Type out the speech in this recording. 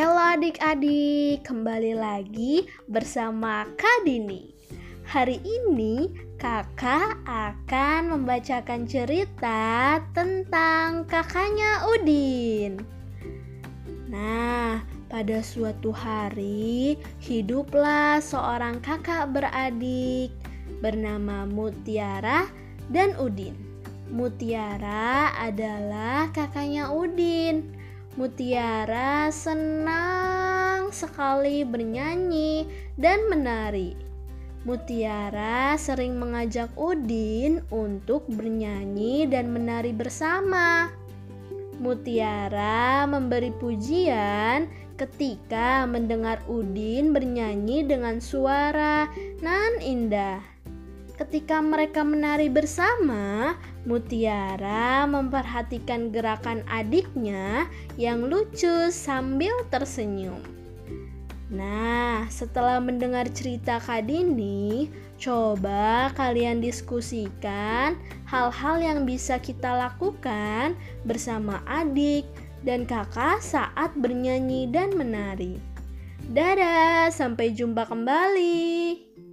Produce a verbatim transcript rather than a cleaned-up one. Halo adik-adik, kembali lagi bersama Kak Dini. Hari ini kakak akan membacakan cerita tentang kakaknya Udin. Nah, pada suatu hari hiduplah seorang kakak beradik bernama Mutiara dan Udin. Mutiara adalah kakaknya Udin. Mutiara senang sekali bernyanyi dan menari. Mutiara sering mengajak Udin untuk bernyanyi dan menari bersama. Mutiara memberi pujian ketika mendengar Udin bernyanyi dengan suara nan indah. Ketika mereka menari bersama, Mutiara memperhatikan gerakan adiknya yang lucu sambil tersenyum. Nah, setelah mendengar cerita Kak Dini, coba kalian diskusikan hal-hal yang bisa kita lakukan bersama adik dan kakak saat bernyanyi dan menari. Dadah, sampai jumpa kembali.